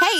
Hey,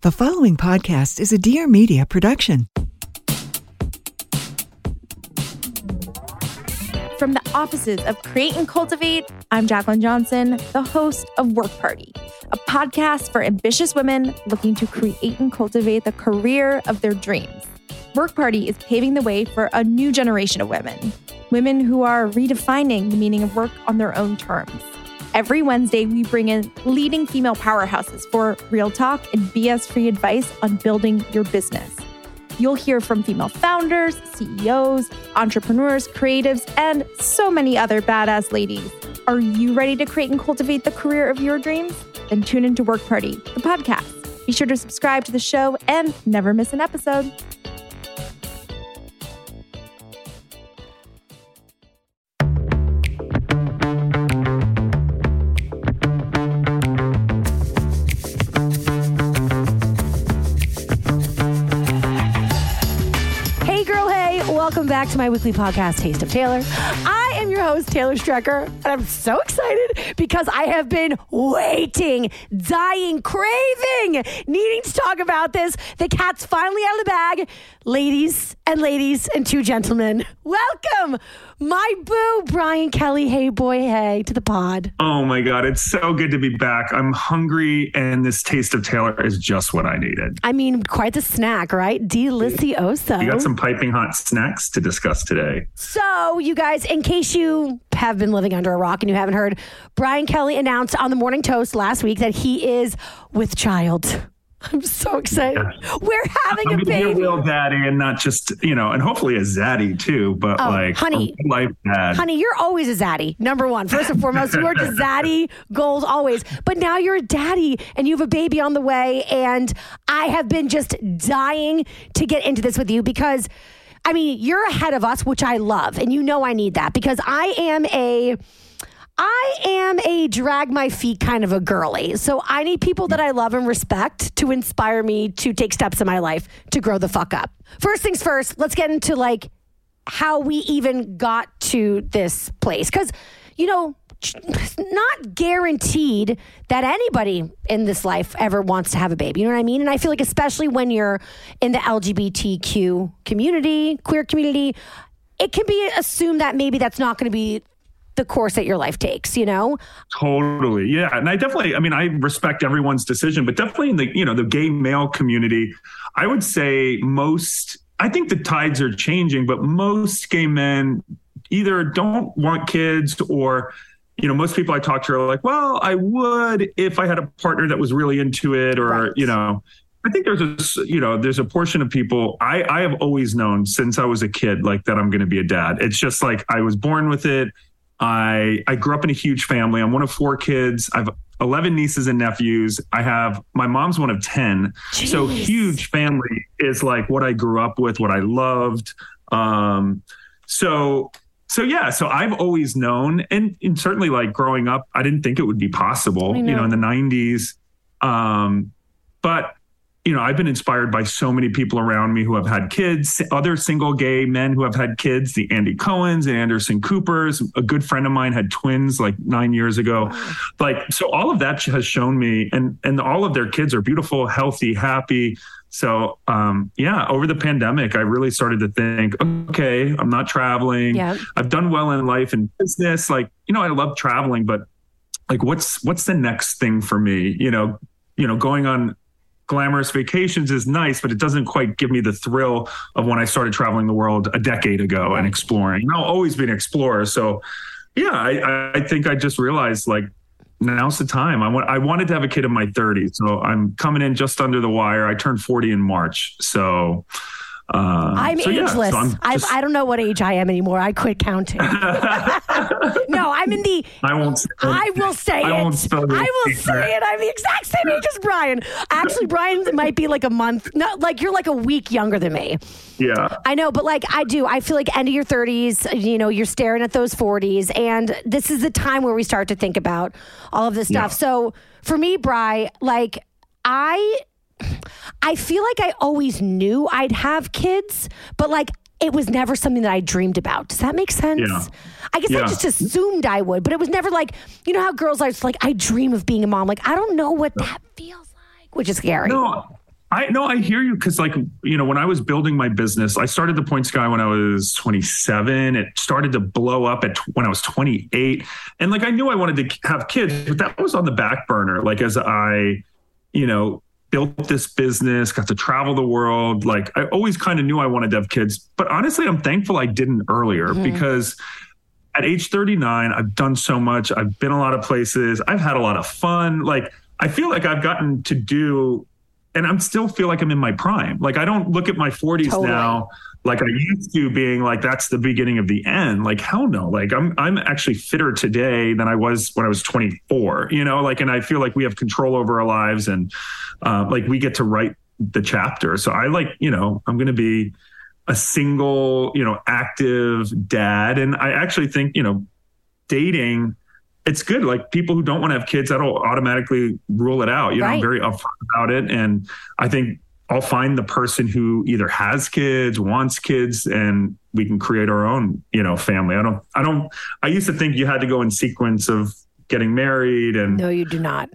The following podcast is a Dear Media production. From the offices of Create and Cultivate, I'm Jacqueline Johnson, the host of Work Party, a podcast for ambitious women looking to create and cultivate the career of their dreams. Work Party is paving the way for a new generation of women, women who are redefining the meaning of work on their own terms. Every Wednesday, we bring in leading female powerhouses for real talk and BS-free advice on building your business. You'll hear from female founders, CEOs, entrepreneurs, creatives, and so many other badass ladies. Are you ready to create and cultivate the career of your dreams? Then tune into Work Party, the podcast. Be sure to subscribe to the show and never miss an episode. Back to my weekly podcast, Taste of Taylor. I am your host, Taylor Strecker, and I'm so excited because I have been waiting, dying, craving, needing to talk about this. The cat's finally out of the bag. Ladies and two gentlemen, welcome my boo, Brian Kelly. Hey, boy, hey, to the pod. Oh, my God. It's so good to be back. I'm hungry, and this Taste of Taylor is just what I needed. I mean, quite the snack, right? Delicioso. You got some piping hot snacks to discuss today. So, you guys, in case you have been living under a rock and you haven't heard, Brian Kelly announced on the Morning Toast last week that he is with child. I'm so excited. Yeah. We're having a baby. Be a real daddy and not just, and hopefully a zaddy too, but honey, life dad. Honey, you're always a zaddy. Number one. First and foremost, you are just zaddy gold always. But now you're a daddy and you have a baby on the way. And I have been just dying to get into this with you because, I mean, you're ahead of us, which I love. And I need that because I am a drag my feet kind of a girly. So I need people that I love and respect to inspire me to take steps in my life to grow the fuck up. First things first, let's get into like how we even got to this place. Because, not guaranteed that anybody in this life ever wants to have a baby. You know what I mean? And I feel like especially when you're in the LGBTQ community, queer community, it can be assumed that maybe that's not going to be the course that your life takes, Totally. Yeah. And I respect everyone's decision, but definitely in the, the gay male community, I would say I think the tides are changing, but most gay men either don't want kids or, most people I talk to are like, well, I would if I had a partner that was really into it or, right. I think there's a portion of people I have always known since I was a kid, like that I'm going to be a dad. It's just like, I was born with it. I grew up in a huge family. I'm one of four kids. I have 11 nieces and nephews. My mom's one of 10. Jeez. So huge family is like what I grew up with, what I loved. So I've always known and certainly like growing up, I didn't think it would be possible, in the 90s. But I've been inspired by so many people around me who have had kids, other single gay men who have had kids, the Andy Cohens and Anderson Coopers. A good friend of mine had twins like 9 years ago. So all of that has shown me and all of their kids are beautiful, healthy, happy. So, over the pandemic, I really started to think, okay, I'm not traveling. Yep. I've done well in life and business. I love traveling, but what's the next thing for me? Going on glamorous vacations is nice, but it doesn't quite give me the thrill of when I started traveling the world a decade ago and exploring. And I'll always be an explorer. So yeah, I think I just realized like, now's the time. I wanted to have a kid in my 30s. So I'm coming in just under the wire. I turned 40 in March. So I'm ageless. Yeah, so I don't know what age I am anymore. I quit counting. No, I'm in the... I will say it. I'm the exact same age as Brian. Actually, Brian might be like a month. No, like you're like a week younger than me. Yeah. I know, but like I do. I feel like end of your 30s, you know, you're staring at those 40s. And this is the time where we start to think about all of this stuff. Yeah. So for me, Bri, like I feel like I always knew I'd have kids, but like it was never something that I dreamed about. Does that make sense? Yeah. I guess I just assumed I would, but it was never like, you know how girls are just like, I dream of being a mom. Like, I don't know what that feels like, which is scary. No, I hear you. Cause like, you know, when I was building my business, I started The Points Guy when I was 27. It started to blow up when I was 28. And like, I knew I wanted to have kids, but that was on the back burner. Like as I, you know, built this business, got to travel the world. Like I always kind of knew I wanted to have kids, but honestly, I'm thankful I didn't earlier because at age 39, I've done so much. I've been a lot of places. I've had a lot of fun. Like I feel like I've gotten to do, and I'm still feel like I'm in my prime. Like I don't look at my 40s now, like I used to being like, that's the beginning of the end. Like, hell no. Like I'm actually fitter today than I was when I was 24, you know, like, and I feel like we have control over our lives and like we get to write the chapter. So I like, you know, I'm going to be a single, you know, active dad. And I actually think, you know, dating, it's good. Like people who don't want to have kids, that'll automatically rule it out. You know, I'm very upfront about it. And I think I'll find the person who either has kids, wants kids, and we can create our own, you know, family. I used to think you had to go in sequence of getting married and no, you do not.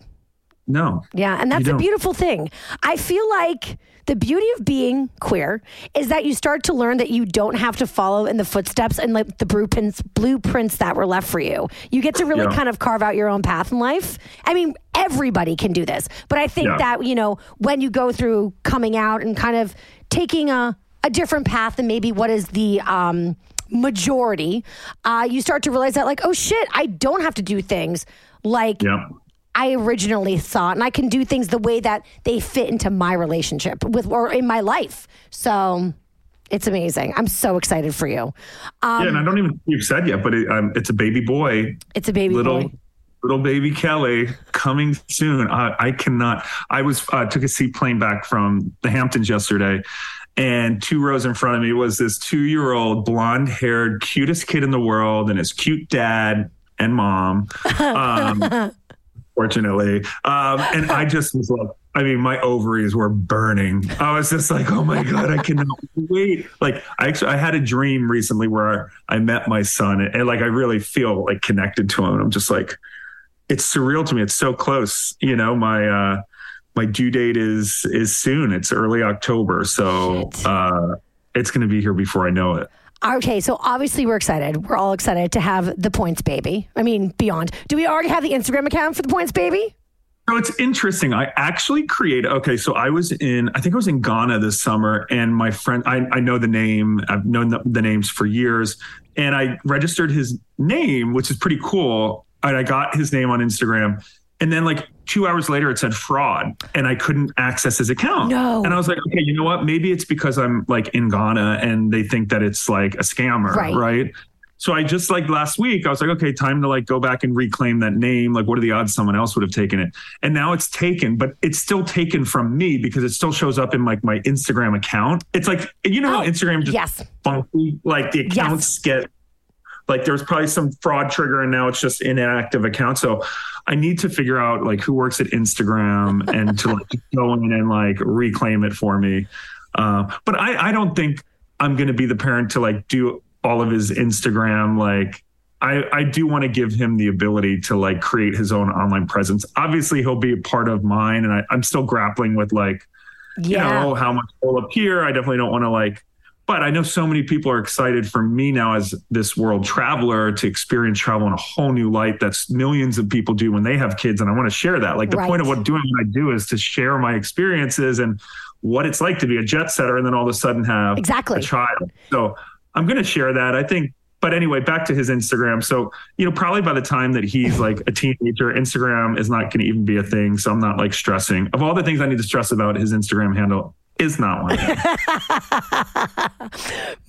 No. Yeah. And that's a beautiful thing. I feel like the beauty of being queer is that you start to learn that you don't have to follow in the footsteps and like the blueprints that were left for you. You get to really kind of carve out your own path in life. I mean, everybody can do this, but I think that, you know, when you go through coming out and kind of taking a different path than maybe what is the, majority, you start to realize that like, oh shit, I don't have to do things like I originally thought, and I can do things the way that they fit into my relationship with, or in my life. So it's amazing. I'm so excited for you. And I don't even think you've said yet, but it's a baby boy. It's a baby boy. Little baby Kelly coming soon. I cannot. I took a seaplane back from the Hamptons yesterday, and two rows in front of me was this 2-year-old blonde haired, cutest kid in the world and his cute dad and mom. Fortunately. And I just was like, I mean, my ovaries were burning. I was just like, oh my God, I cannot wait. Like I had a dream recently where I met my son and like, I really feel like connected to him. And I'm just like, it's surreal to me. It's so close. You know, my due date is soon. It's early October. So, it's going to be here before I know it. Okay, so obviously we're excited. We're all excited to have the Points Baby. I mean, beyond. Do we already have the Instagram account for the Points Baby? No, it's interesting. I actually so I think I was in Ghana this summer, and my friend, I know the name. I've known the names for years, and I registered his name, which is pretty cool. And I got his name on Instagram. And then like 2 hours later, it said fraud and I couldn't access his account. No. And I was like, okay, you know what? Maybe it's because I'm like in Ghana and they think that it's like a scammer, right? So I just like last week, I was like, okay, time to like go back and reclaim that name. Like what are the odds someone else would have taken it? And now it's taken, but it's still taken from me because it still shows up in like my Instagram account. It's like, you know how Instagram just funky, like the accounts get... Like there was probably some fraud trigger and now it's just inactive account. So I need to figure out like who works at Instagram and to like go in and like reclaim it for me. But I don't think I'm going to be the parent to like do all of his Instagram. Like I do want to give him the ability to like create his own online presence. Obviously he'll be a part of mine. And I'm still grappling with like, you know, how much he'll appear. I definitely don't want to like, But I know so many people are excited for me now as this world traveler to experience travel in a whole new light. That's millions of people do when they have kids. And I want to share that. Like the right. point of what I do is to share my experiences and what it's like to be a jet setter and then all of a sudden have exactly. a child. So I'm going to share that, I think. But anyway, back to his Instagram. So, you know, probably by the time that he's like a teenager, Instagram is not going to even be a thing. So I'm not like stressing. Of all the things I need to stress about, his Instagram handle is not one of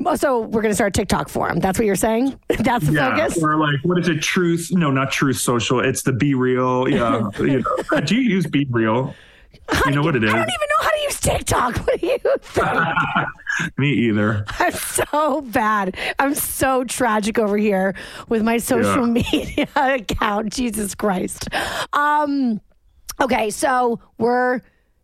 them. So we're going to start TikTok for him. That's what you're saying? That's the focus? Or like, what is it? Truth? No, not Truth Social. It's the Be Real. Yeah. You know. Do you use Be Real? You know what it is? I don't even know how to use TikTok. What do you think? Me either. I'm so bad. I'm so tragic over here with my social media account. Jesus Christ. Okay, so we're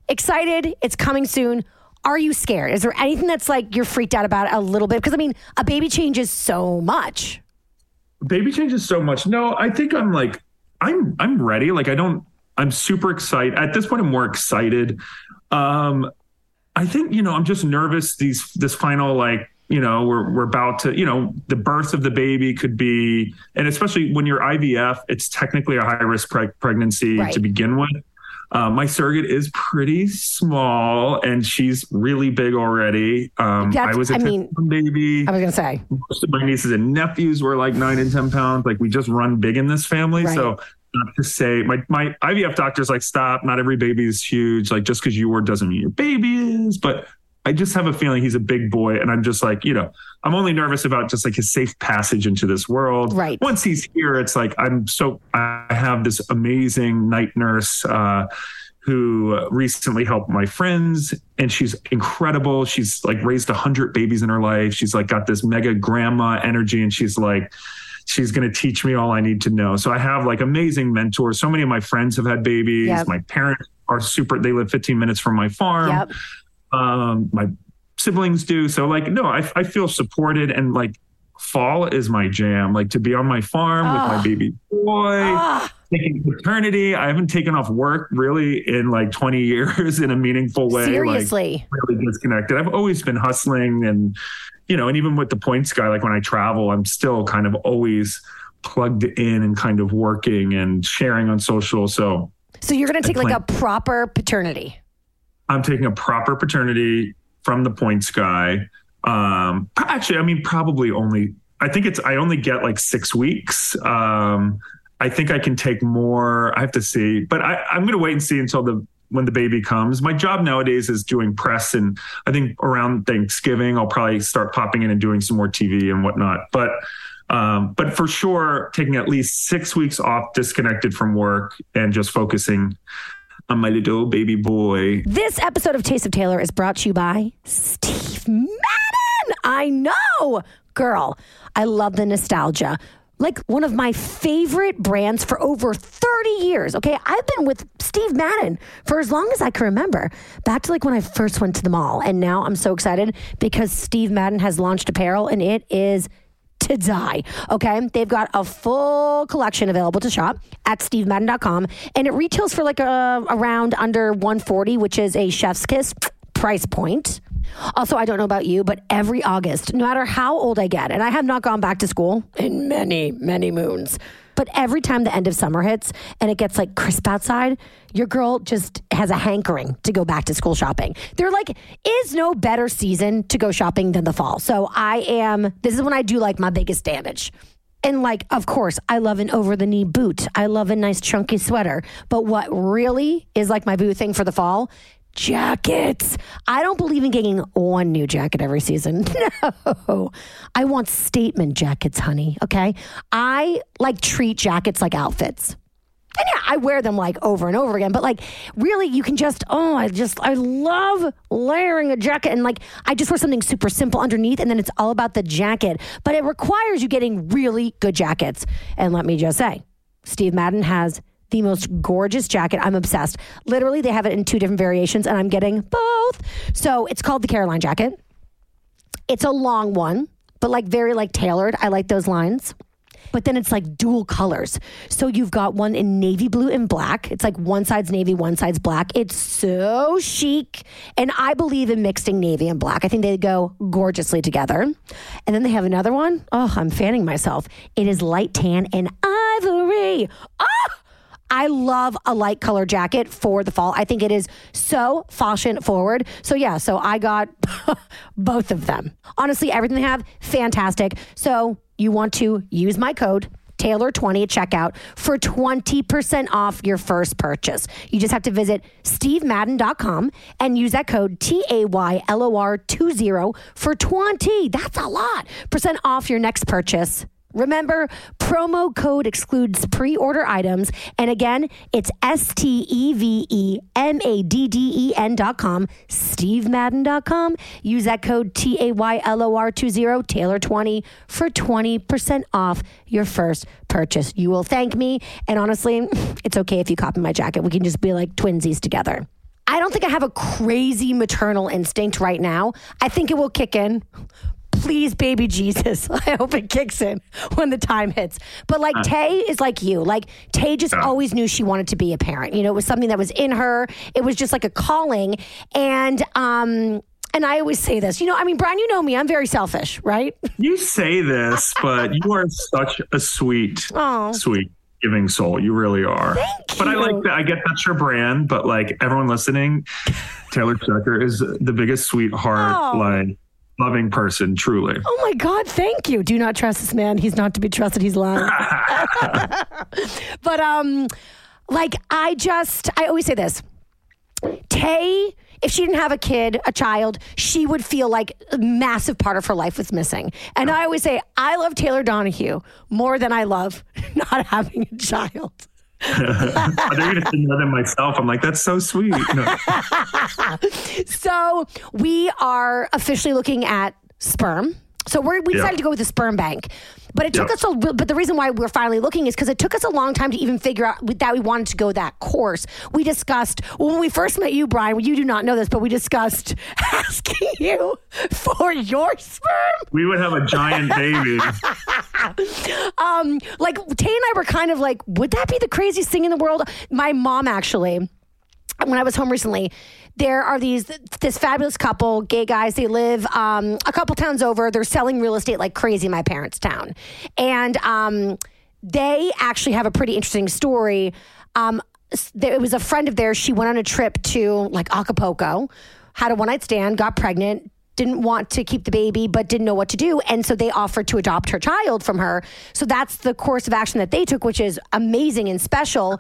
excited. It's coming soon. Are you scared? Is there anything that's like you're freaked out about a little bit? Because I mean, a baby changes so much. No, I think I'm like, I'm ready. Like I'm super excited. At this point, I'm more excited. I think, you know, I'm just nervous. This final, like, you know, we're about to, you know, the birth of the baby could be, and especially when you're IVF, it's technically a high risk pregnancy right. to begin with. My surrogate is pretty small and she's really big already. I was a 10 pound baby. I was going to say. Most of my nieces and nephews were like 9 and 10 pounds. Like we just run big in this family. Right. So not to say my IVF doctor's like, stop, not every baby is huge. Like just because you were doesn't mean your baby is, but I just have a feeling he's a big boy. And I'm just like, you know, I'm only nervous about just like his safe passage into this world. Right. Once he's here, it's like, I have this amazing night nurse, who recently helped my friends and she's incredible. She's like raised 100 babies in her life. She's like got this mega grandma energy and she's like, she's going to teach me all I need to know. So I have like amazing mentors. So many of my friends have had babies. Yep. My parents are super, they live 15 minutes from my farm. Yep. My siblings do. So like, no, I feel supported and like fall is my jam. Like to be on my farm with my baby boy, taking paternity. I haven't taken off work really in like 20 years in a meaningful way. Seriously. Like, really disconnected. I've always been hustling and, you know, and even with the Points Guy, like when I travel, I'm still kind of always plugged in and kind of working and sharing on social. So you're going to take like a proper paternity. I'm taking a proper paternity from the Points Guy. Actually, I mean, probably only, I only get like 6 weeks. I think I can take more. I have to see, but I'm going to wait and see until when the baby comes. My job nowadays is doing press. And I think around Thanksgiving, I'll probably start popping in and doing some more TV and whatnot. But for sure, taking at least 6 weeks off, disconnected from work and just focusing on my little baby boy. This episode of Taste of Taylor is brought to you by Steve Madden. I know, girl. I love the nostalgia. Like one of my favorite brands for over 30 years. Okay. I've been with Steve Madden for as long as I can remember, back to like when I first went to the mall. And now I'm so excited because Steve Madden has launched apparel and it is to die. Okay. They've got a full collection available to shop at stevemadden.com and it retails for like around under $140, which is a chef's kiss price point. Also, I don't know about you, but every August, no matter how old I get, and I have not gone back to school in many, many moons, but every time the end of summer hits and it gets like crisp outside, your girl just has a hankering to go back to school shopping. There like is no better season to go shopping than the fall. So this is when I do like my biggest damage. And like, of course, I love an over-the-knee boot. I love a nice chunky sweater. But what really is like my boo thing for the fall, jackets. I don't believe in getting one new jacket every season. No. I want statement jackets, honey. Okay. I like treat jackets like outfits. And yeah, I wear them like over and over again, but like really you can just, I love layering a jacket and like, I just wear something super simple underneath and then it's all about the jacket, but it requires you getting really good jackets. And let me just say, Steve Madden has the most gorgeous jacket. I'm obsessed. Literally, they have it in 2 different variations, and I'm getting both. So it's called the Caroline jacket. It's a long one, but like very like tailored. I like those lines. but then it's like dual colors. So you've got one in navy blue and black. It's like one side's navy, one side's black. It's so chic. And I believe in mixing navy and black. I think they go gorgeously together. And then they have another one. Oh, I'm fanning myself. It is light tan and ivory. Oh! I love a light color jacket for the fall. I think it is so fashion forward. So yeah, so I got both of them. Honestly, everything they have, fantastic. So you want to use my code Taylor20 at checkout for 20% off your first purchase. You just have to visit stevemadden.com and use that code TAYLOR20 for 20. That's a lot. % off your next purchase. Remember, promo code excludes pre-order items. And again, it's STEVEMADDEN.com, stevemadden.com. Use that code TAYLOR20, Taylor20, for 20% off your first purchase. You will thank me. And honestly, it's okay if you copy my jacket. We can just be like twinsies together. I don't think I have a crazy maternal instinct right now. I think it will kick in. Please, baby Jesus. I hope it kicks in when the time hits. But like Tay is like you. Like Tay just always knew she wanted to be a parent. You know, it was something that was in her. It was just like a calling. And I always say this, you know, I mean, Brian, you know me, I'm very selfish, right? You say this, but you are such a sweet giving soul. You really are. Thank you. But I like that. I get that's your brand, but like everyone listening, Taylor Strecker is the biggest sweetheart. Like, loving person, truly. Oh my God, thank you. Do not trust this man. He's not to be trusted. He's lying. But like I always say this. Tay, if she didn't have a child, she would feel like a massive part of her life was missing. And I always say, I love Taylor Donahue more than I love not having a child. I think I just didn't know them myself. I'm like, that's so sweet. No. So we are officially looking at sperm. So we decided to go with the sperm bank, but it took us but the reason why we're finally looking is because it took us a long time to even figure out that we wanted to go that course. We discussed, when we first met you, Brian, you do not know this, but we discussed asking you for your sperm. We would have a giant baby. Like Tay and I were kind of like, would that be the craziest thing in the world? My mom actually, when I was home recently, there are this fabulous couple, gay guys. They live a couple towns over. They're selling real estate like crazy in my parents' town. And they actually have a pretty interesting story. It was a friend of theirs. She went on a trip to like Acapulco, had a one-night stand, got pregnant, didn't want to keep the baby, but didn't know what to do. And so they offered to adopt her child from her. So that's the course of action that they took, which is amazing and special.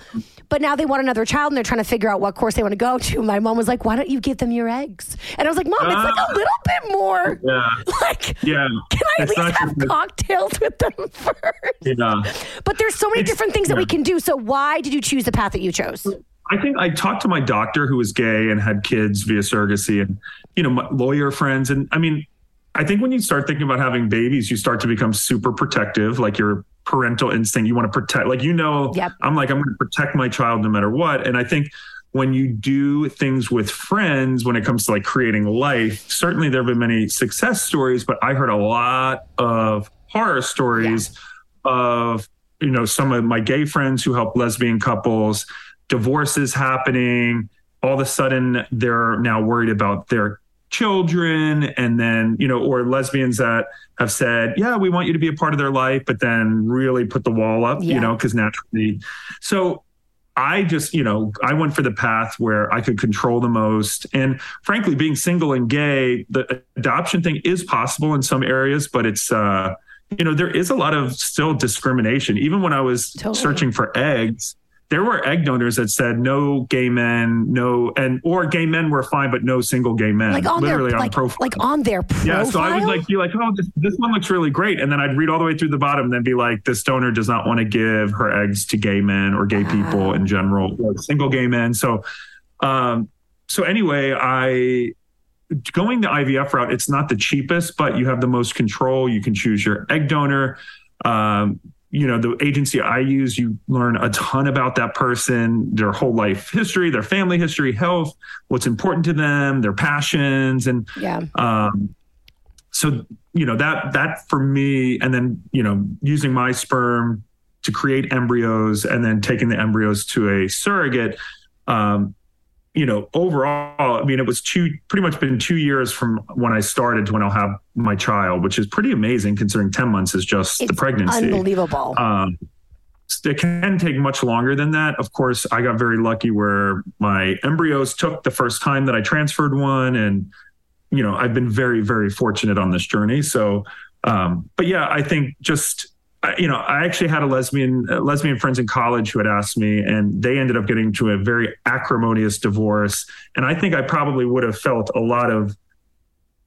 But now they want another child and they're trying to figure out what course they want to go to. My mom was like, why don't you give them your eggs? And I was like, Mom, it's like a little bit more. Yeah. Like, can I at least have cocktails with them first? Yeah. But there's so many different things that we can do. So why did you choose the path that you chose? I think I talked to my doctor who was gay and had kids via surrogacy and, you know, my lawyer friends. And I mean, I think when you start thinking about having babies, you start to become super protective, like your parental instinct. You want to protect, like, you know, I'm going to protect my child no matter what. And I think when you do things with friends, when it comes to like creating life, certainly there have been many success stories, but I heard a lot of horror stories of, you know, some of my gay friends who help lesbian couples, divorces happening. All of a sudden, they're now worried about their children. And then, you know, or lesbians that have said, yeah, we want you to be a part of their life, but then really put the wall up, you know, because naturally. So I just, you know, I went for the path where I could control the most. And frankly, being single and gay, the adoption thing is possible in some areas, but it's, you know, there is a lot of still discrimination. Even when I was searching for eggs, there were egg donors that said no gay men, or gay men were fine, but no single gay men. Like on literally their, on like, profile. Like on their profile. Yeah, so I would like be like, oh, this one looks really great. And then I'd read all the way through the bottom and then be like, this donor does not want to give her eggs to gay men or gay people in general, or single gay men. So, anyway, going the IVF route, it's not the cheapest, but you have the most control. You can choose your egg donor. You know, the agency I use, you learn a ton about that person, their whole life history, their family history, health, what's important to them, their passions. And So, you know, that for me, and then, you know, using my sperm to create embryos and then taking the embryos to a surrogate, you know, overall, I mean, it was pretty much been 2 years from when I started to when I'll have my child, which is pretty amazing considering 10 months is just the pregnancy. Unbelievable. It can take much longer than that. Of course, I got very lucky where my embryos took the first time that I transferred one. And, you know, I've been very, very fortunate on this journey. So, but yeah, I think just, you know, I actually had a lesbian friends in college who had asked me, and they ended up getting to a very acrimonious divorce. And I think I probably would have felt a lot of,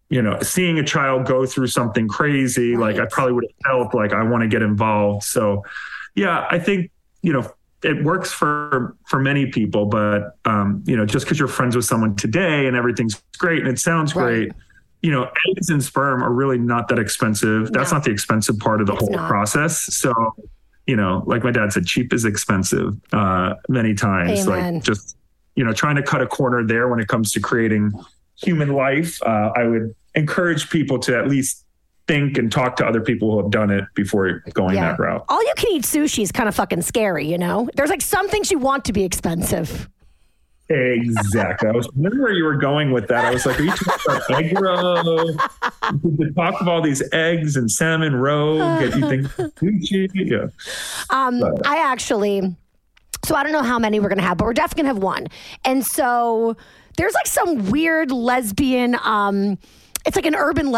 you know, seeing a child go through something crazy. Right. Like I probably would have felt like I want to get involved. So yeah, I think, you know, it works for many people, but, you know, just because you're friends with someone today and everything's great and it sounds great, you know, eggs and sperm are really not that expensive. That's not the expensive part of the whole process. So, you know, like my dad said, cheap is expensive many times. Amen. Like just, you know, trying to cut a corner there when it comes to creating human life. I would encourage people to at least think and talk to other people who have done it before going that route. All you can eat sushi is kind of fucking scary, you know? There's like some things you want to be expensive. Exactly. I was wondering where you were going with that. I was like, are you talking about egg roe? You talk of all these eggs and salmon roe. You think sushi? Yeah. So I don't know how many we're going to have, but we're definitely going to have one. And so there's like some weird lesbian... it's like an urban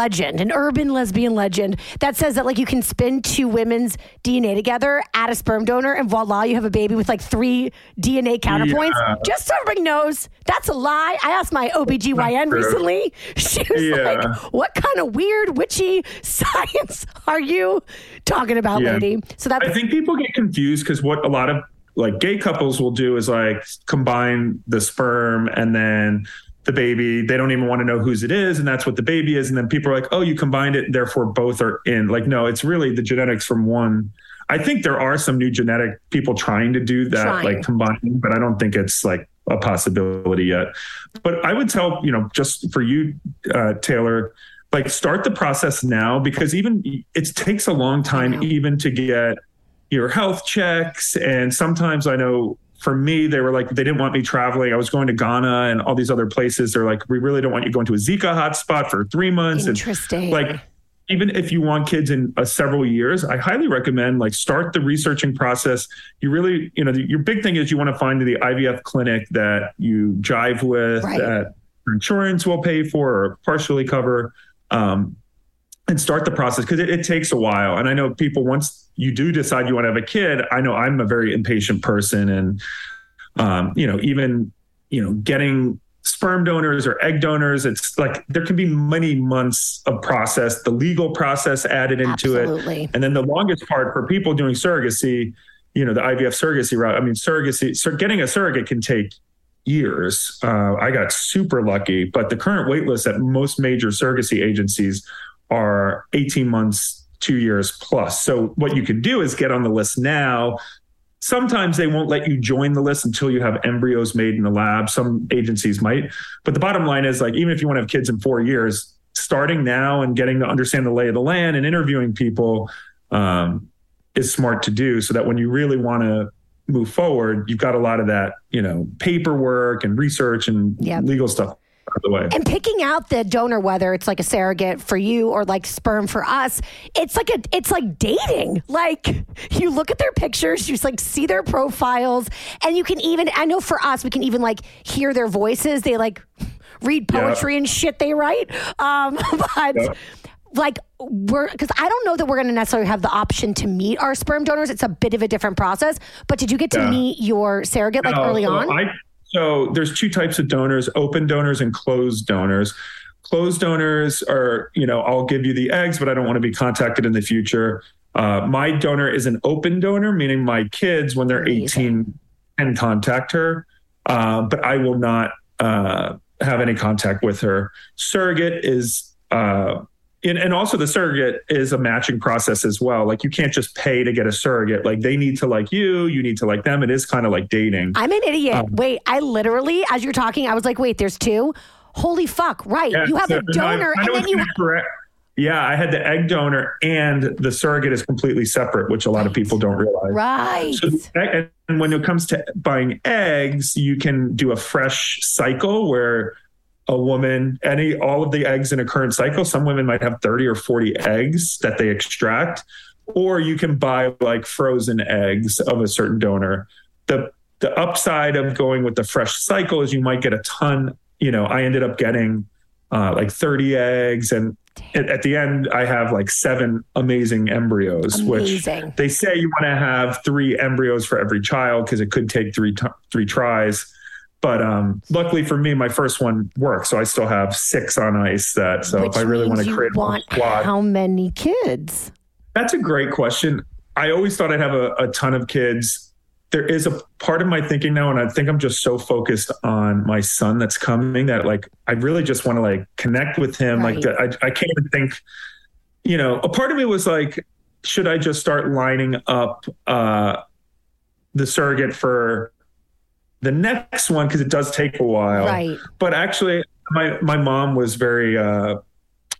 lesbian legend that says that like you can spin two women's DNA together, add a sperm donor, and voila, you have a baby with like three DNA counterpoints. Yeah. Just so everybody knows, that's a lie. I asked my OBGYN recently. She was like, what kind of weird, witchy science are you talking about, lady? So that's, I think people get confused because what a lot of like gay couples will do is like combine the sperm and then the baby, they don't even want to know whose it is. And that's what the baby is. And then people are like, oh, you combined it. Therefore both are in. Like, no, it's really the genetics from one. I think there are some new genetic people trying to do that, like combining, but I don't think it's like a possibility yet. But I would tell, you know, just for you, Taylor, like start the process now, because even it takes a long time even to get your health checks. And sometimes I know, for me, they were like, they didn't want me traveling. I was going to Ghana and all these other places. They're like, we really don't want you going to a Zika hotspot for 3 months. Interesting. And like, even if you want kids in several years, I highly recommend like start the researching process. You really, you know, your big thing is you want to find the IVF clinic that you jive with, that insurance will pay for or partially cover, and start the process because it takes a while. And I know people, once you do decide you want to have a kid, I know I'm a very impatient person. And, you know, even, you know, getting sperm donors or egg donors, it's like there can be many months of process, the legal process added into it. And then the longest part for people doing surrogacy, you know, the IVF surrogacy route, I mean, getting a surrogate can take years. I got super lucky, but the current wait list at most major surrogacy agencies are 18 months, 2 years plus. So what you can do is get on the list now. Sometimes they won't let you join the list until you have embryos made in the lab. Some agencies might, but the bottom line is like, even if you want to have kids in 4 years, starting now and getting to understand the lay of the land and interviewing people is smart to do, so that when you really want to move forward, you've got a lot of that, you know, paperwork and research and legal stuff. And picking out the donor, whether it's like a surrogate for you or like sperm for us, it's like dating. Like you look at their pictures, you just like see their profiles, and you can even, I know for us, we can even like hear their voices. They like read poetry and shit they write. Like because I don't know that we're going to necessarily have the option to meet our sperm donors. It's a bit of a different process, but did you get to meet your surrogate early on? So there's two types of donors, open donors and closed donors. Closed donors are, you know, I'll give you the eggs, but I don't want to be contacted in the future. My donor is an open donor, meaning my kids, when they're 18, can contact her. But I will not have any contact with her. Surrogate is, and also the surrogate is a matching process as well. Like you can't just pay to get a surrogate. Like they need to like you, you need to like them. It is kind of like dating. I'm an idiot. Wait, I literally, as you're talking, I was like, wait, there's two? Holy fuck. Right. Yeah, you have a donor. And then you... Yeah, I had the egg donor and the surrogate is completely separate, which a lot of people don't realize. Right. So, and when it comes to buying eggs, you can do a fresh cycle where a woman, all of the eggs in a current cycle, some women might have 30 or 40 eggs that they extract, or you can buy like frozen eggs of a certain donor. The upside of going with the fresh cycle is you might get a ton. You know, I ended up getting like 30 eggs, and at the end, I have like 7 amazing embryos, which they say you want to have 3 embryos for every child because it could take three tries. But luckily for me, my first one worked, so I still have 6 on ice. If I really want to create a squad, how many kids? That's a great question. I always thought I'd have a ton of kids. There is a part of my thinking now, and I think I'm just so focused on my son that's coming that like, I really just want to like connect with him. Right. Like that. I can't even think, you know, a part of me was like, should I just start lining up the surrogate for the next one? Cause it does take a while. Right. But actually my mom was very,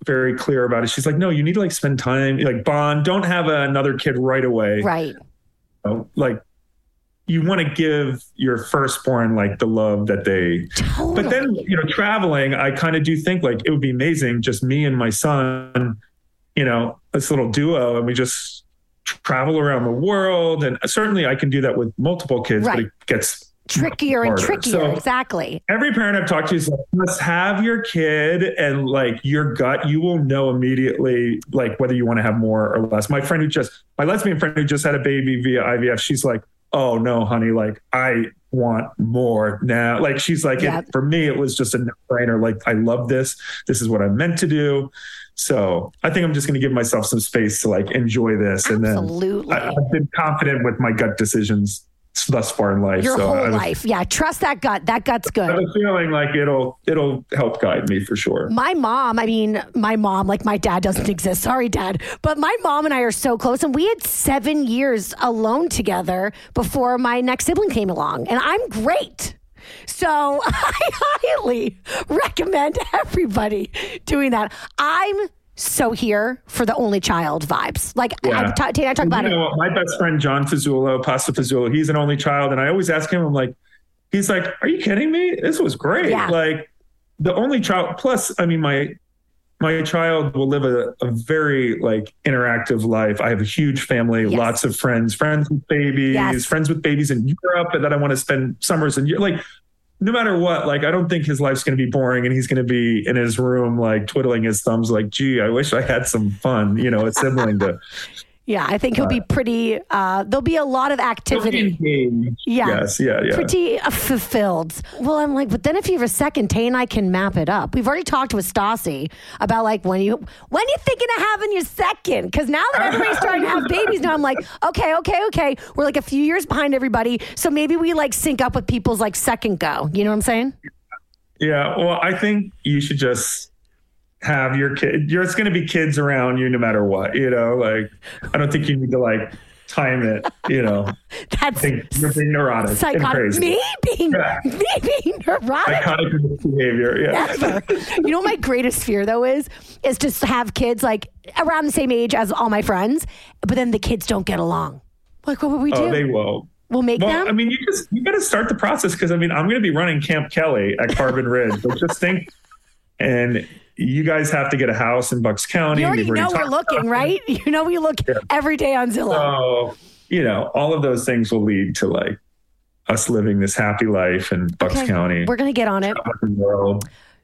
very clear about it. She's like, no, you need to like spend time, like bond, don't have another kid right away. Right. You know, like, you want to give your firstborn like the love that they, totally. But then, you know, traveling, I kind of do think like, it would be amazing. Just me and my son, you know, this little duo, and we just travel around the world. And certainly I can do that with multiple kids, right. But it gets trickier and trickier. So exactly. Every parent I've talked to is like, let's have your kid and like your gut, you will know immediately, like whether you want to have more or less. My friend my lesbian friend who just had a baby via IVF, she's like, oh no, honey, like I want more now. Like she's like, yeah. For me, it was just a no-brainer. Like I love this. This is what I'm meant to do. So I think I'm just going to give myself some space to like enjoy this. Absolutely. And then I've been confident with my gut decisions thus far in life. Your whole life. Yeah. Trust that gut. That gut's good. I have a feeling like it'll help guide me for sure. My mom, like my dad doesn't exist. Sorry, Dad. But my mom and I are so close, and we had 7 years alone together before my next sibling came along, and I'm great. So I highly recommend everybody doing that. I'm so here for the only child vibes. Like yeah. I talk about it. My best friend, John Fazzulo, Pasta Fazzulo, he's an only child. And I always ask him, I'm like, he's like, are you kidding me? This was great. Yeah. Like the only child, plus, I mean, my child will live a very like interactive life. I have a huge family, yes. Lots of friends with babies, yes. Friends with babies in Europe. And then I want to spend summers in Europe. Like, no matter what, like, I don't think his life's going to be boring, and he's going to be in his room, like twiddling his thumbs, like, gee, I wish I had some fun, you know, a sibling to. Yeah. I think he'll be pretty, there'll be a lot of activity. Yeah. Yes. Yeah. Yeah. Pretty fulfilled. Well, I'm like, but then if you have a second, Tay and I can map it up. We've already talked with Stassi about like, when you thinking of having your second? Cause now that everybody's starting to have babies now, I'm like, okay. We're like a few years behind everybody. So maybe we like sync up with people's like second go, you know what I'm saying? Yeah. Well, I think you should just have your kid. It's going to be kids around you no matter what, you know, like, I don't think you need to like time it, you know. That's you're being neurotic and crazy. Me being neurotic. Psychotic behavior. Yeah. Never. You know what my greatest fear though is just to have kids like around the same age as all my friends, but then the kids don't get along. Like, what would we do? Oh, they will. We'll make them. I mean, you got to start the process because I mean, I'm going to be running Camp Kelly at Carbon Ridge, but just think and. You guys have to get a house in Bucks County. You already know we're looking, right? You know we look every day on Zillow. So, you know, all of those things will lead to like us living this happy life in Bucks County. We're going to get on it.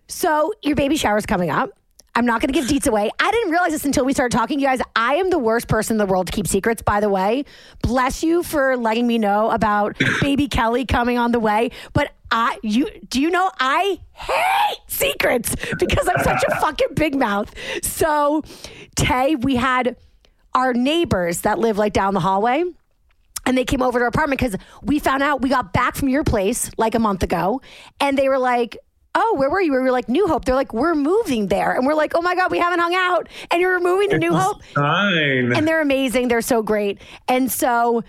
So your baby shower is coming up. I'm not going to give deets away. I didn't realize this until we started talking. You guys, I am the worst person in the world to keep secrets, by the way. Bless you for letting me know about baby Kelly coming on the way. But I hate secrets because I'm such a fucking big mouth. So, Tay, we had our neighbors that live like down the hallway. And they came over to our apartment because we found out we got back from your place like a month ago. And they were like, oh, where were you? We were like, New Hope. They're like, we're moving there. And we're like, oh my God, we haven't hung out. And you're moving to New Hope. Fine. And they're amazing. They're so great. And so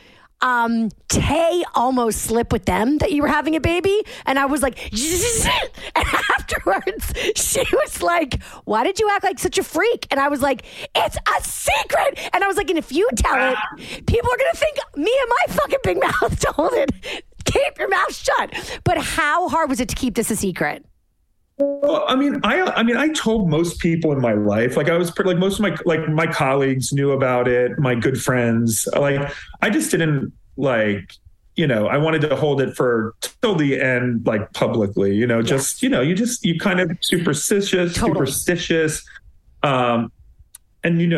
Tay almost slipped with them that you were having a baby. And I was like, zzz. And afterwards, she was like, why did you act like such a freak? And I was like, it's a secret. And I was like, and if you tell it, people are going to think me and my fucking big mouth told it. Keep your mouth shut. But how hard was it to keep this a secret? Well, I told most people in my life, like I was pretty, like most of my colleagues knew about it. My good friends, like I just didn't I wanted to hold it for till the end, like publicly, you kind of superstitious. And, you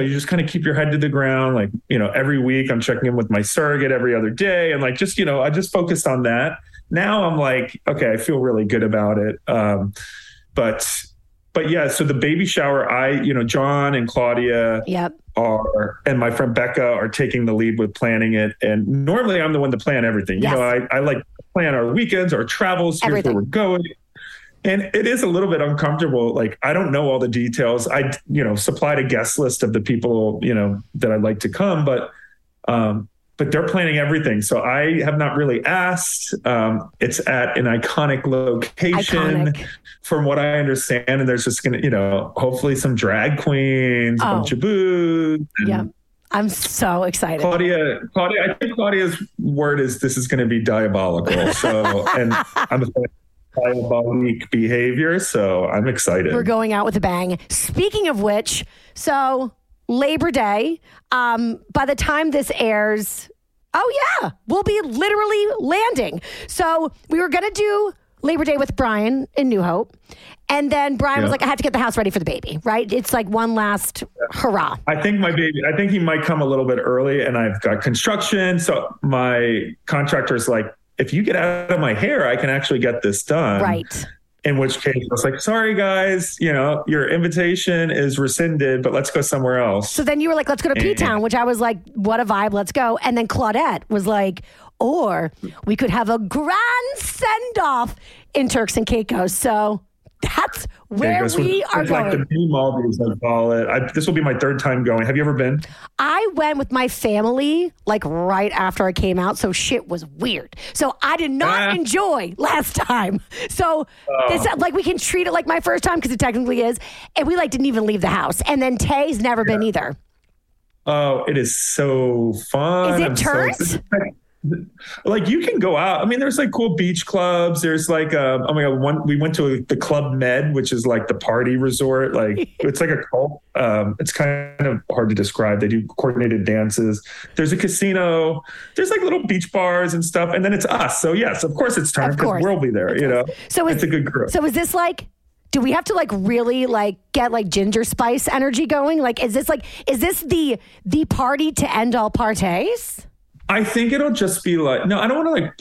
just kind of keep your head to the ground. Like, every week I'm checking in with my surrogate every other day. And like, just, I just focused on that. Now I'm like, okay, I feel really good about it. But yeah, so the baby shower, John and Claudia and my friend Becca are taking the lead with planning it. And normally I'm the one to plan everything. Yes. I like to plan our weekends, our travels, here's where we're going. And it is a little bit uncomfortable. Like, I don't know all the details. I, supplied a guest list of the people, that I'd like to come, but they're planning everything. So I have not really asked. It's at an iconic location from what I understand. And there's just going to, hopefully some drag queens, a bunch of booze. Yeah. I'm so excited. Claudia, I think Claudia's word is this is going to be diabolical. So, and I'm a fan diabolic behavior. So I'm excited. We're going out with a bang. Speaking of which, so Labor Day, by the time this airs, we'll be literally landing. So we were going to do Labor Day with Brian in New Hope. And then Brian was like, I have to get the house ready for the baby, right? It's like one last hurrah. I think he might come a little bit early and I've got construction. So my contractor's like, if you get out of my hair, I can actually get this done. Right. In which case I was like, sorry guys, your invitation is rescinded, but let's go somewhere else. So then you were like, let's go to P-Town, which I was like, what a vibe, let's go. And then Claudette was like, or we could have a grand send-off in Turks and Caicos. So that's where we are going. Like the new Maldives, I call it. This will be my third time going. Have you ever been? I went with my family like right after I came out. So shit was weird. So I did not enjoy last time. So this, like we can treat it like my first time because it technically is. And we like didn't even leave the house. And then Tay's never been either. Oh, it is so fun. Is it Turks? Like you can go out. I mean, there's like cool beach clubs. There's like, we went to the Club Med, which is like the party resort. Like it's like a cult. It's kind of hard to describe. They do coordinated dances. There's a casino. There's like little beach bars and stuff. And then it's us. So yes, of course it's time because we'll be there, So it's a good group. So is this like, do we have to like really like get like ginger spice energy going? Like, is this the party to end all parties? I think it'll just be like, no, I don't want to like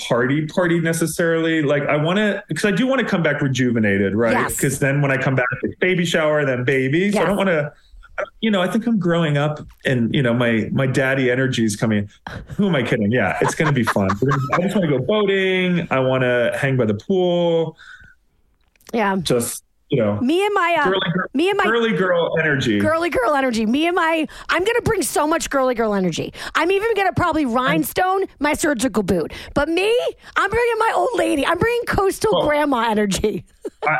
party necessarily. Like I want to, because I do want to come back rejuvenated, right? Because then when I come back, it's baby shower, then baby. So I don't want to, I think I'm growing up and, my daddy energy is coming. Who am I kidding? Yeah, it's going to be fun. I just want to go boating. I want to hang by the pool. Yeah. Just. Me and my girly girl energy. I'm going to bring so much girly girl energy. I'm even going to probably rhinestone my surgical boot. But me, I'm bringing my old lady. I'm bringing coastal grandma energy.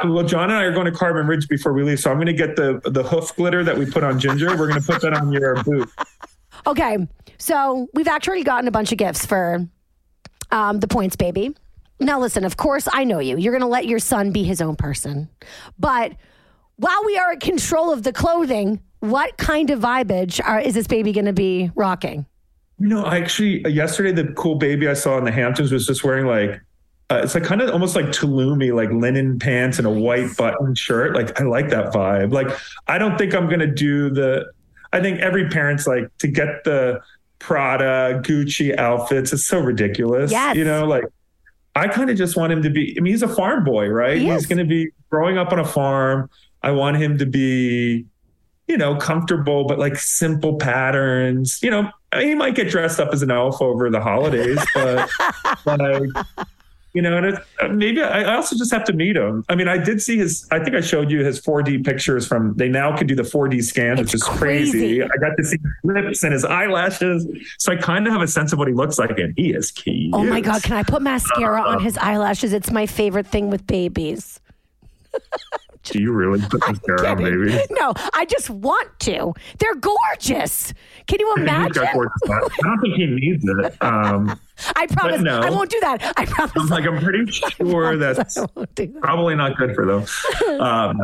John and I are going to Carbon Ridge before we leave. So I'm going to get the hoof glitter that we put on Ginger. We're going to put that on your boot. Okay. So we've actually gotten a bunch of gifts for the Points Baby. Now, listen, of course, I know you. You're going to let your son be his own person. But while we are in control of the clothing, what kind of vibage is this baby going to be rocking? Yesterday, the cool baby I saw in the Hamptons was just wearing like, it's like kind of almost like Tulumi, like linen pants and a white button shirt. Like, I like that vibe. Like, I don't think I'm going to do I think every parent's like to get the Prada, Gucci outfits. It's so ridiculous. Yes. I kind of just want him to be, he's a farm boy, right? He's going to be growing up on a farm. I want him to be, comfortable, but like simple patterns. He might get dressed up as an elf over the holidays, but like, You know, and maybe I also just have to meet him. I mean, I did see his, I think I showed you his 4D pictures from, they now can do the 4D scan, which is crazy. I got to see his lips and his eyelashes. So I kind of have a sense of what he looks like, and he is cute. Oh my God. Can I put mascara on his eyelashes? It's my favorite thing with babies. Do you really put mascara on babies? No, I just want to. They're gorgeous. Can you imagine? I don't think he needs it. I promise. No, I won't do that. I promise. I'm pretty sure that's probably not good for them.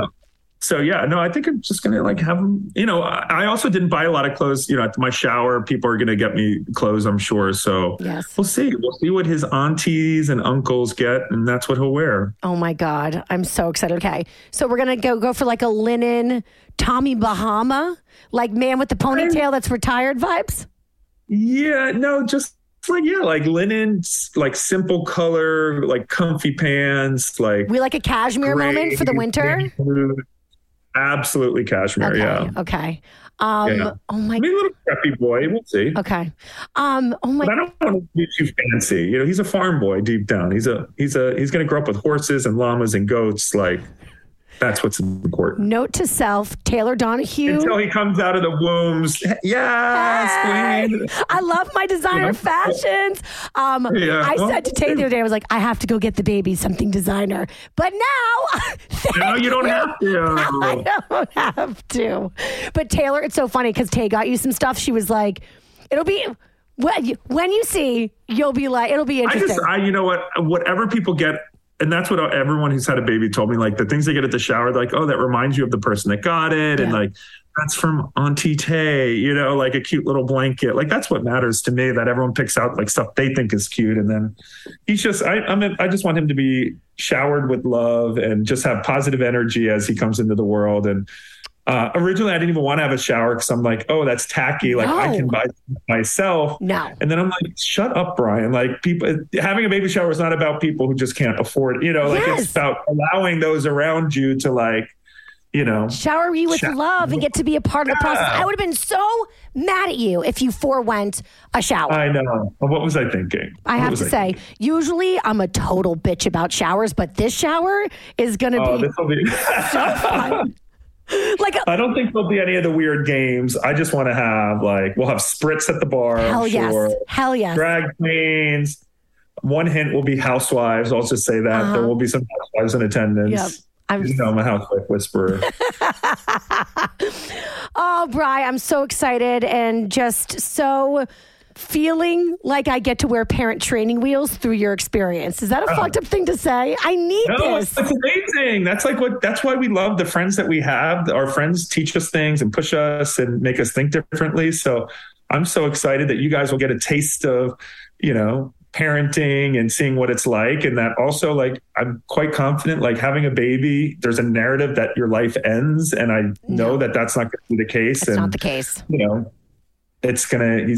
So yeah, no, I think I'm just going to have them, I also didn't buy a lot of clothes, at my shower, people are going to get me clothes, I'm sure. So yes. We'll see what his aunties and uncles get. And that's what he'll wear. Oh my God. I'm so excited. Okay. So we're going to go for a linen Tommy Bahama, man with the ponytail that's retired vibes. Yeah, no, just linen, simple color, comfy pants, we like a cashmere gray, moment for the winter. Absolutely cashmere, okay, yeah. Okay. Yeah. Oh my God. Maybe a little preppy boy, we'll see. Okay. Oh my God. I don't want to be too fancy. He's a farm boy deep down. He's gonna grow up with horses and llamas and goats, that's what's important. Note to self, Taylor Donahue. Until he comes out of the wombs. Yes, queen. Hey, I love my designer fashions. Yeah. I said to Taylor the other day, I was I have to go get the baby something designer. But now... no, you don't have to. I don't have to. But Taylor, it's so funny because Tay got you some stuff. She was like, it'll be... When you see, you'll be it'll be interesting. Whatever people get... And that's what everyone who's had a baby told me, the things they get at the shower, oh, that reminds you of the person that got it. Yeah. And that's from Auntie Tay, a cute little blanket. That's what matters to me, that everyone picks out stuff they think is cute. And then he's just, I just want him to be showered with love and just have positive energy as he comes into the world. And originally I didn't even want to have a shower because I'm oh, that's tacky. No. I can buy myself. No. And then I'm shut up, Brian. People having a baby shower is not about people who just can't afford, yes. It's about allowing those around you to shower you with love and get to be a part of the process. I would have been so mad at you if you forewent a shower. I know. What was I thinking? I have to say, usually I'm a total bitch about showers, but this shower is going to be so fun. I don't think there'll be any of the weird games. I just want to have we'll have spritz at the bar. Hell yes. Sure. Hell yes. Drag queens. One hint will be housewives. I'll just say that. There will be some housewives in attendance. Yep. I'm a housewife whisperer. Oh, Bri, I'm so excited and just so feeling I get to wear parent training wheels through your experience. Is that a fucked up thing to say? I need this. That's amazing. That's that's why we love the friends that we have. Our friends teach us things and push us and make us think differently. So I'm so excited that you guys will get a taste of, parenting and seeing what it's like. And that also I'm quite confident, having a baby, there's a narrative that your life ends. And I know that that's not going to be the case. It's not the case. He's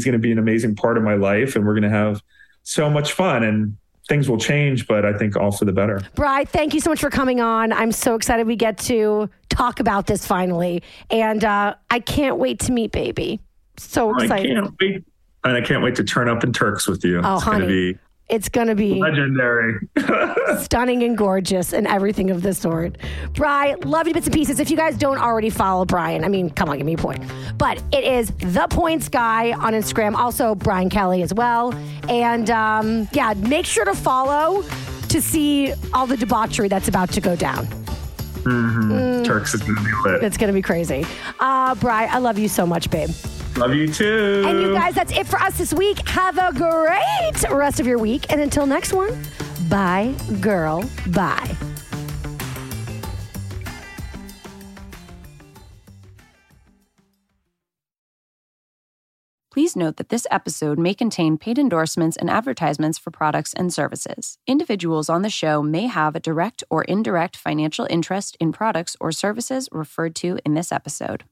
going to be an amazing part of my life, and we're going to have so much fun, and things will change, but I think all for the better. Bri, thank you so much for coming on. I'm so excited we get to talk about this finally. And I can't wait to meet baby. So excited. I can't wait. And I can't wait to turn up in Turks with you. Oh, honey. It's going to be legendary, stunning and gorgeous and everything of the sort. Bri, love you bits and pieces. If you guys don't already follow Brian, come on, give me a point. But it is The Points Guy on Instagram. Also Brian Kelly as well. And make sure to follow to see all the debauchery that's about to go down. Mm-hmm. Turks is going to be lit. It's going to be crazy. Bri, I love you so much, babe. Love you too. And you guys, that's it for us this week. Have a great rest of your week. And until next one, bye, girl, bye. Please note that this episode may contain paid endorsements and advertisements for products and services. Individuals on the show may have a direct or indirect financial interest in products or services referred to in this episode.